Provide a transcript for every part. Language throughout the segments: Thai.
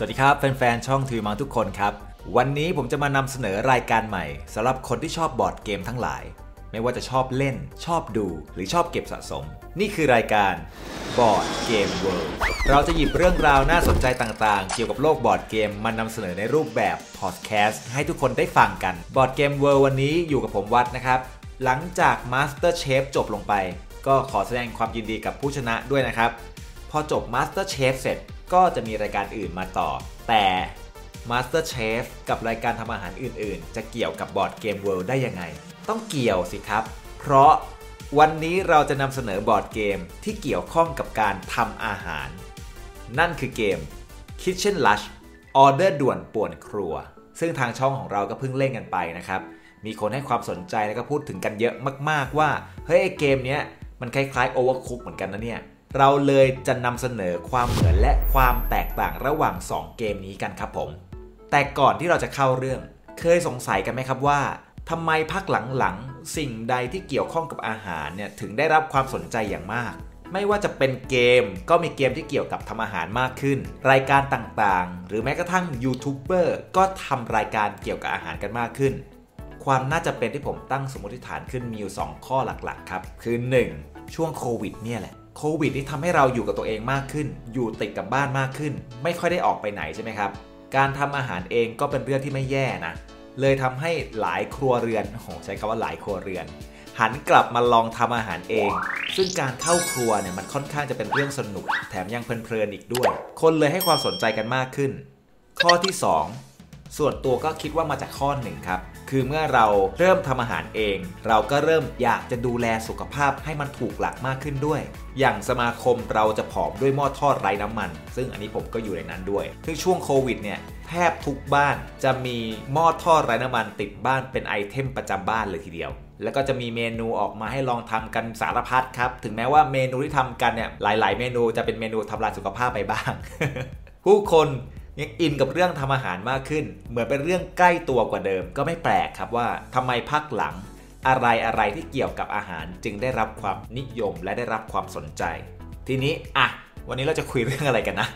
สวัสดีครับแฟนๆช่องทีมังทุกคนครับวันนี้ผมจะมานำเสนอรายการใหม่สำหรับคนที่ชอบบอร์ดเกมทั้งหลายไม่ว่าจะชอบเล่นชอบดูหรือชอบเก็บสะสมนี่คือรายการ Board Game World เราจะหยิบเรื่องราวน่าสนใจต่างๆเกี่ยวกับโลกบอร์ดเกมมานำเสนอในรูปแบบพอดแคสต์ให้ทุกคนได้ฟังกัน Board Game World วันนี้อยู่กับผมวัดนะครับหลังจาก MasterChef จบลงไปก็ขอแสดงความยินดีกับผู้ชนะด้วยนะครับพอจบ MasterChef เสร็จก็จะมีรายการอื่นมาต่อแต่ MasterChef กับรายการทำอาหารอื่นๆจะเกี่ยวกับ Board Game World ได้ยังไงต้องเกี่ยวสิครับเพราะวันนี้เราจะนำเสนอบอร์ดเกมที่เกี่ยวข้องกับการทำอาหารนั่นคือเกม Kitchen Rush ออเดอร์ด่วนป่วนครัวซึ่งทางช่องของเราก็เพิ่งเล่นกันไปนะครับมีคนให้ความสนใจแล้วก็พูดถึงกันเยอะมากๆว่าเฮ้ยเกมเนี้ยมันคล้ายๆ Overcooked เหมือนกันนะเนี่ยเราเลยจะนำเสนอความเหมือนและความแตกต่างระหว่าง2เกมนี้กันครับผมแต่ก่อนที่เราจะเข้าเรื่องเคยสงสัยกันไหมครับว่าทำไมพักหลังๆสิ่งใดที่เกี่ยวข้องกับอาหารเนี่ยถึงได้รับความสนใจอย่างมากไม่ว่าจะเป็นเกมก็มีเกมที่เกี่ยวกับทำอาหารมากขึ้นรายการต่างๆหรือแม้กระทั่งยูทูบเบอร์ก็ทำรายการเกี่ยวกับอาหารกันมากขึ้นความน่าจะเป็นที่ผมตั้งสมมติฐานขึ้นมีอยู่2ข้อหลักๆครับคือ 1. ช่วงโควิดเนี่ยแหละโควิดที่ทำให้เราอยู่กับตัวเองมากขึ้นอยู่ติดกับบ้านมากขึ้นไม่ค่อยได้ออกไปไหนใช่ไหมครับการทำอาหารเองก็เป็นเรื่องที่ไม่แย่นะเลยทำให้หลายครัวเรือนโอ้โหใช้คำว่าหลายครัวเรือนหันกลับมาลองทำอาหารเองซึ่งการเข้าครัวเนี่ยมันค่อนข้างจะเป็นเรื่องสนุกแถมยังเพลินๆอีกด้วยคนเลยให้ความสนใจกันมากขึ้นข้อที่2ส่วนตัวก็คิดว่ามาจากข้อหนึ่งครับคือเมื่อเราเริ่มทำอาหารเองเราก็เริ่มอยากจะดูแลสุขภาพให้มันถูกหลักมากขึ้นด้วยอย่างสมาคมเราจะผอมด้วยหม้อทอดไร้น้ำมันซึ่งอันนี้ผมก็อยู่ในนั้นด้วยคือช่วงโควิดเนี่ยแทบทุกบ้านจะมีหม้อทอดไร้น้ำมันติดบ้านเป็นไอเทมประจำบ้านเลยทีเดียวแล้วก็จะมีเมนูออกมาให้ลองทำกันสารพัดครับถึงแม้ว่าเมนูที่ทำกันเนี่ยหลายๆเมนูจะเป็นเมนูทำลายสุขภาพไปบ้าง ผู้คนยังอินกับเรื่องทำอาหารมากขึ้นเหมือนเป็นเรื่องใกล้ตัวกว่าเดิมก็ไม่แปลกครับว่าทำไมพักหลังอะไรที่เกี่ยวกับอาหารจึงได้รับความนิยมและได้รับความสนใจทีนี้วันนี้เราจะคุยเรื่องอะไรกันนะ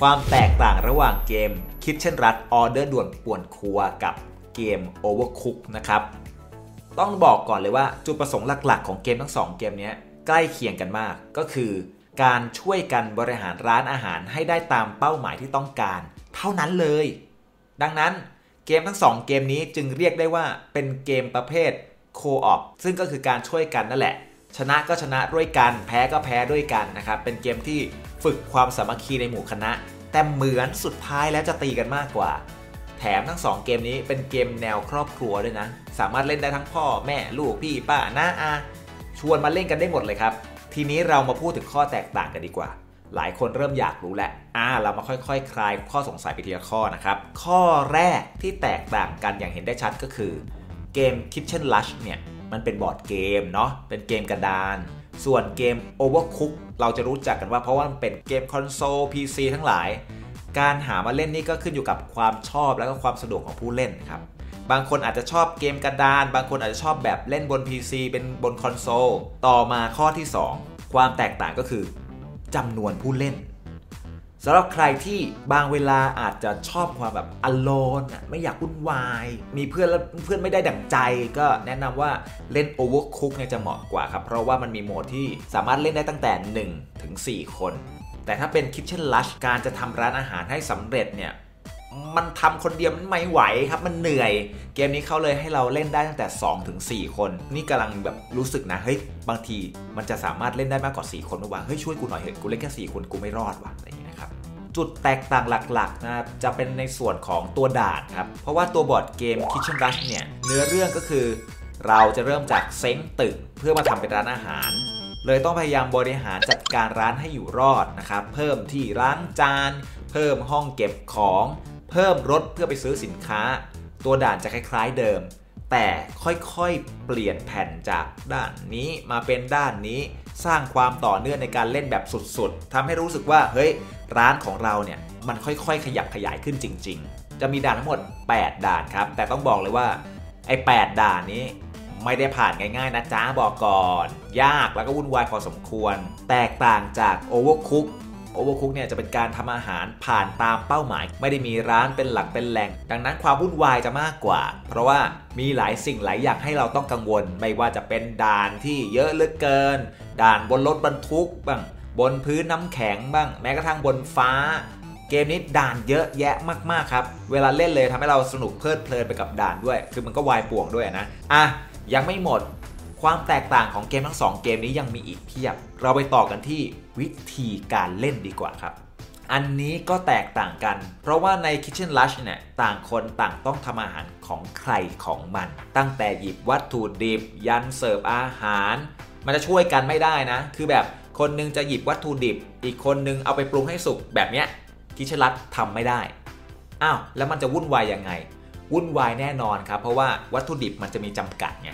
ความแตกต่างระหว่างเกม Kitchen Rush ออเดอร์ด่วนป่วนครัวกับเกม Overcooked นะครับต้องบอกก่อนเลยว่าจุดประสงค์หลักๆของเกมทั้ง2เกมนี้ใกล้เคียงกันมากก็คือการช่วยกันบริหารร้านอาหารให้ได้ตามเป้าหมายที่ต้องการเท่านั้นเลยดังนั้นเกมทั้ง2เกมนี้จึงเรียกได้ว่าเป็นเกมประเภทโคออฟซึ่งก็คือการช่วยกันนั่นแหละชนะก็ชนะด้วยกันแพ้ก็แพ้ด้วยกันนะครับเป็นเกมที่ฝึกความสามัคคีในหมู่คณะแต่เหมือนสุดท้ายแล้วจะตีกันมากกว่าแถมทั้ง2เกมนี้เป็นเกมแนวครอบครัวด้วยนะสามารถเล่นได้ทั้งพ่อแม่ลูกพี่ป้าน้าอาชวนมาเล่นกันได้หมดเลยครับทีนี้เรามาพูดถึงข้อแตกต่างกันดีกว่าหลายคนเริ่มอยากรู้แล้วเรามาค่อยๆ คลายข้อสงสัยไปทีละข้อนะครับข้อแรกที่แตกต่างกันอย่างเห็นได้ชัดก็คือเกม Kitchen Rush เนี่ยมันเป็นบอร์ดเกมเนาะเป็นเกมกระดานส่วนเกม Overcooked เราจะรู้จักกันว่าเพราะว่ามันเป็นเกมคอนโซล PC ทั้งหลายการหามาเล่นนี่ก็ขึ้นอยู่กับความชอบและก็ความสะดวกของผู้เล่นครับบางคนอาจจะชอบเกมกระดานบางคนอาจจะชอบแบบเล่นบน PC เป็นบนคอนโซลต่อมาข้อที่2ความแตกต่างก็คือจำนวนผู้เล่นสำหรับใครที่บางเวลาอาจจะชอบความแบบ alone ไม่อยากวุ่นวายมีเพื่อนแล้วเพื่อนไม่ได้ดั่งใจก็แนะนำว่าเล่น Overcooked เนี่ยจะเหมาะกว่าครับเพราะว่ามันมีโหมดที่สามารถเล่นได้ตั้งแต่1ถึง4คนแต่ถ้าเป็น Kitchen Rush การจะทำร้านอาหารให้สำเร็จเนี่ยมันทำคนเดียวมันไม่ไหวครับมันเหนื่อยเกมนี้เขาเลยให้เราเล่นได้ตั้งแต่ 2-4 คนนี่กำลังแบบรู้สึกนะเฮ้ยบางทีมันจะสามารถเล่นได้มากกว่า4คนหรือว่าเฮ้ยช่วยกูหน่อยเถอะกูเล่นแค่4คนกูไม่รอดว่ะอะไรอย่างนี้นะครับจุดแตกต่างหลักๆนะครับจะเป็นในส่วนของตัวด่านครับเพราะว่าตัวบอร์ดเกม Kitchen Rush เนี่ยเนื้อเรื่องก็คือเราจะเริ่มจากเซ้งตึกเพื่อมาทำเป็นร้านอาหารเลยต้องพยายามบริหารจัดการร้านให้อยู่รอดนะครับเพิ่มที่ล้างจานเพิ่มห้องเก็บของเพิ่มรถเพื่อไปซื้อสินค้าตัวด่านจะคล้ายๆเดิมแต่ค่อยๆเปลี่ยนแผ่นจากด้านนี้มาเป็นด้านนี้สร้างความต่อเนื่องในการเล่นแบบสุดๆทำให้รู้สึกว่าเฮ้ยร้านของเราเนี่ยมันค่อยๆขยับขยายขึ้นจริงๆจะมีด่านทั้งหมด8ด่านครับแต่ต้องบอกเลยว่าไอ้8ด่านนี้ไม่ได้ผ่านง่ายๆนะจ๊ะบอกก่อนยากแล้วก็วุ่นวายพอสมควรแตกต่างจาก Overcooked Overcooked เนี่ยจะเป็นการทำอาหารผ่านตามเป้าหมายไม่ได้มีร้านเป็นหลักเป็นแหล่งดังนั้นความวุ่นวายจะมากกว่าเพราะว่ามีหลายสิ่งหลายอย่างให้เราต้องกังวลไม่ว่าจะเป็นด่านที่เยอะเหลือเกินด่านบนรถบรรทุกบ้างบนพื้นน้ำแข็งบ้างแม้กระทั่งบนฟ้าเกมนี้ด่านเยอะแยะมากๆครับเวลาเล่นเลยทำให้เราสนุกเพลิดเพลินไปกับด่านด้วยคือมันก็วายป่วงด้วยนะอ่ะยังไม่หมดความแตกต่างของเกมทั้ง2เกมนี้ยังมีอีกเพียบเราไปต่อกันที่วิธีการเล่นดีกว่าครับอันนี้ก็แตกต่างกันเพราะว่าใน Kitchen Rush เนี่ยต่างคนต่างต้องทำอาหารของใครของมันตั้งแต่หยิบวัตถุดิบยันเสิร์ฟอาหารมันจะช่วยกันไม่ได้นะคือแบบคนนึงจะหยิบวัตถุดิบอีกคนนึงเอาไปปรุงให้สุกแบบเนี้ยKitchen Rush ทำไม่ได้อ้าวแล้วมันจะวุ่นวายยังไงวุ่นวายแน่นอนครับเพราะว่าวัตถุดิบมันจะมีจำกัดไง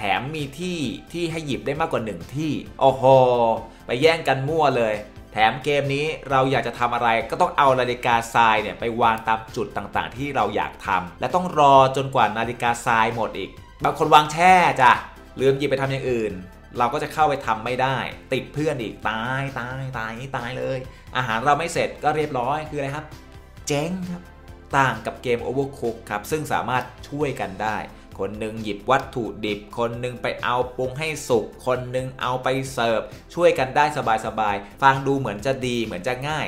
แถมมีที่ให้หยิบได้มากกว่า1ที่โอ้โหไปแย่งกันมั่วเลยแถมเกมนี้เราอยากจะทำอะไรก็ต้องเอานาฬิกาทรายเนี่ยไปวางตามจุดต่างๆที่เราอยากทำและต้องรอจนกว่านาฬิกาทรายหมดอีกบางคนวางแช่จ้ะลืมหยิบไปทำอย่างอื่นเราก็จะเข้าไปทำไม่ได้ติดเพื่อนอีกตายเลยอาหารเราไม่เสร็จก็เรียบร้อยคืออะไรครับเจ๊งครับต่างกับเกม Overcooked ครับซึ่งสามารถช่วยกันได้คนหนึ่งหยิบวัตถุดิบคนหนึ่งไปเอาปรุงให้สุกคนหนึ่งเอาไปเสิร์ฟช่วยกันได้สบายๆฟังดูเหมือนจะดีเหมือนจะง่าย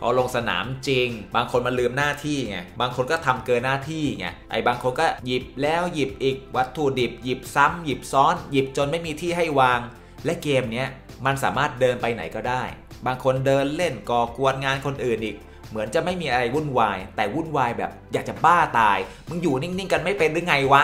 พอลงสนามจริงบางคนมันลืมหน้าที่ไงบางคนก็ทำเกินหน้าที่ไงไอ้บางคนก็หยิบแล้วหยิบอีกวัตถุดิบหยิบซ้ำหยิบซ้อนหยิบจนไม่มีที่ให้วางและเกมเนี้ยมันสามารถเดินไปไหนก็ได้บางคนเดินเล่นก่อกวนงานคนอื่นอีกเหมือนจะไม่มีอะไรวุ่นวายแต่วุ่นวายแบบอยากจะบ้าตายมึงอยู่นิ่งๆกันไม่เป็นหรือไงวะ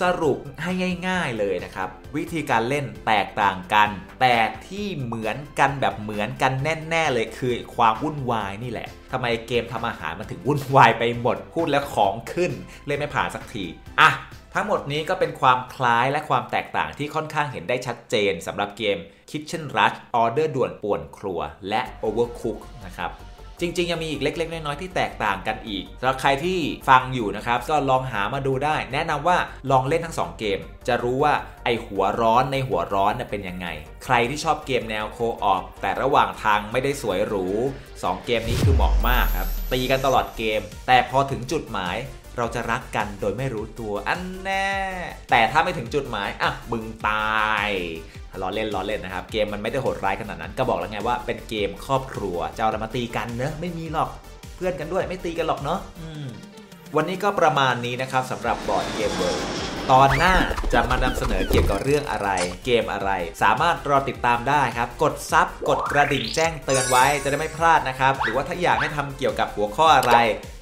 สรุปให้ง่ายๆเลยนะครับวิธีการเล่นแตกต่างกันแต่ที่เหมือนกันแบบเหมือนกันแน่ๆเลยคือความวุ่นวายนี่แหละทำไมเกมทำอาหารมันถึงวุ่นวายไปหมดพูดแล้วของขึ้นเล่นไม่ผ่านสักทีอ่ะทั้งหมดนี้ก็เป็นความคล้ายและความแตกต่างที่ค่อนข้างเห็นได้ชัดเจนสำหรับเกม Kitchen Rush ออเดอร์ด่วนป่วนครัวและ Overcooked นะครับจริงๆยังมีอีกเล็กๆน้อยๆที่แตกต่างกันอีกสำหรับใครที่ฟังอยู่นะครับก็ลองหามาดูได้แนะนำว่าลองเล่นทั้ง2เกมจะรู้ว่าไอหัวร้อนในหัวร้อนเป็นยังไงใครที่ชอบเกมแนวโคออฟแต่ระหว่างทางไม่ได้สวยหรู2เกมนี้คือเหมาะมากครับตีกันตลอดเกมแต่พอถึงจุดหมายเราจะรักกันโดยไม่รู้ตัวอันแน่แต่ถ้าไม่ถึงจุดหมายอ่ะมึงตายล้อเล่นนะครับเกมมันไม่ได้โหดร้ายขนาดนั้นก็บอกแล้วไงว่าเป็นเกมครอบครัวจะเอาอะไรมาตีกันเนอะไม่มีหรอกเพื่อนกันด้วยไม่ตีกันหรอกเนาะวันนี้ก็ประมาณนี้นะครับสำหรับ Board Game World ตอนหน้าจะมานำเสนอเกี่ยวกับเรื่องอะไรเกมอะไรสามารถรอติดตามได้ครับกดซับกดกระดิ่งแจ้งเตือนไว้จะได้ไม่พลาดนะครับหรือว่าถ้าอยากให้ทำเกี่ยวกับหัวข้ออะไร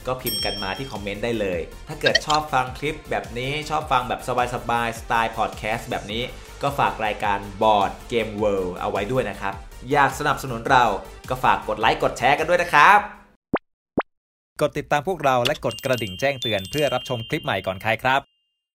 ก็พิมพ์กันมาที่คอมเมนต์ได้เลยถ้าเกิดชอบฟังคลิปแบบนี้ชอบฟังแบบสบายๆสไตล์พอดแคสต์แบบนี้ก็ฝากรายการ Board Game World เอาไว้ด้วยนะครับอยากสนับสนุนเราก็ฝากกดไลค์กดแชร์กันด้วยนะครับกดติดตามพวกเราและกดกระดิ่งแจ้งเตือนเพื่อรับชมคลิปใหม่ก่อนใครครับ